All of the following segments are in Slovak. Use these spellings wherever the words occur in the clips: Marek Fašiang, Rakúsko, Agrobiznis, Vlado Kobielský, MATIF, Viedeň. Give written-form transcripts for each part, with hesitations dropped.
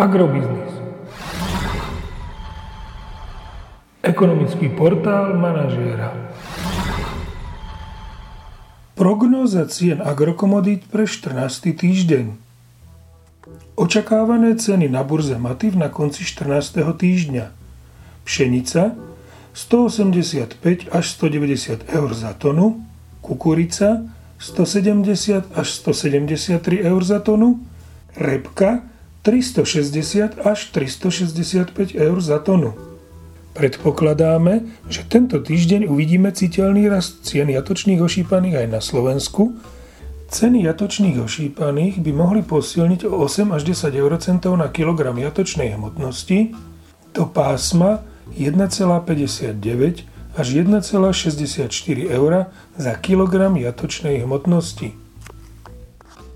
Agrobiznis. Ekonomický portál manažéra. Prognóza cien agrokomodít pre 14. týždeň. Očakávané ceny na burze MATIF na konci 14. týždňa. Pšenica 185 až 190 eur za tonu, kukurica 170 až 173 eur za tonu, repka 360 až 365 eur za tonu. Predpokladáme, že tento týždeň uvidíme citeľný rast cien jatočných ošípaných aj na Slovensku. Ceny jatočných ošípaných by mohli posilniť o 8 až 10 eurocentov na kilogram jatočnej hmotnosti do pásma 1,59 až 1,64 eura za kilogram jatočnej hmotnosti.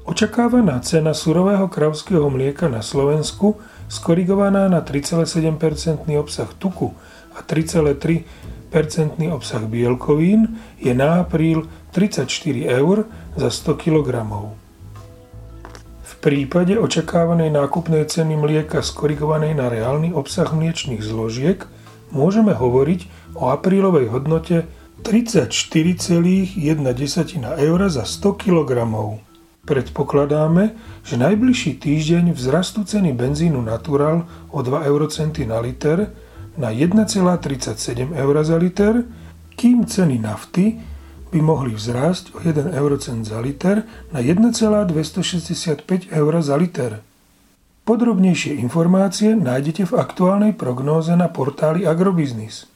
Očakávaná cena surového kravského mlieka na Slovensku, skorigovaná na 3,7% obsah tuku a 3,3% obsah bielkovín, je na apríl 34 eur za 100 kg. V prípade očakávanej nákupnej ceny mlieka skorigovanej na reálny obsah mliečnych zložiek môžeme hovoriť o aprílovej hodnote 34,1 eur za 100 kg. Predpokladáme, že najbližší týždeň vzrastú ceny benzínu Natural o 2 eurocenty na liter na 1,37 eur za liter, kým ceny nafty by mohli vzrásť o 1 eurocent za liter na 1,265 eur za liter. Podrobnejšie informácie nájdete v aktuálnej prognóze na portáli Agrobiznis.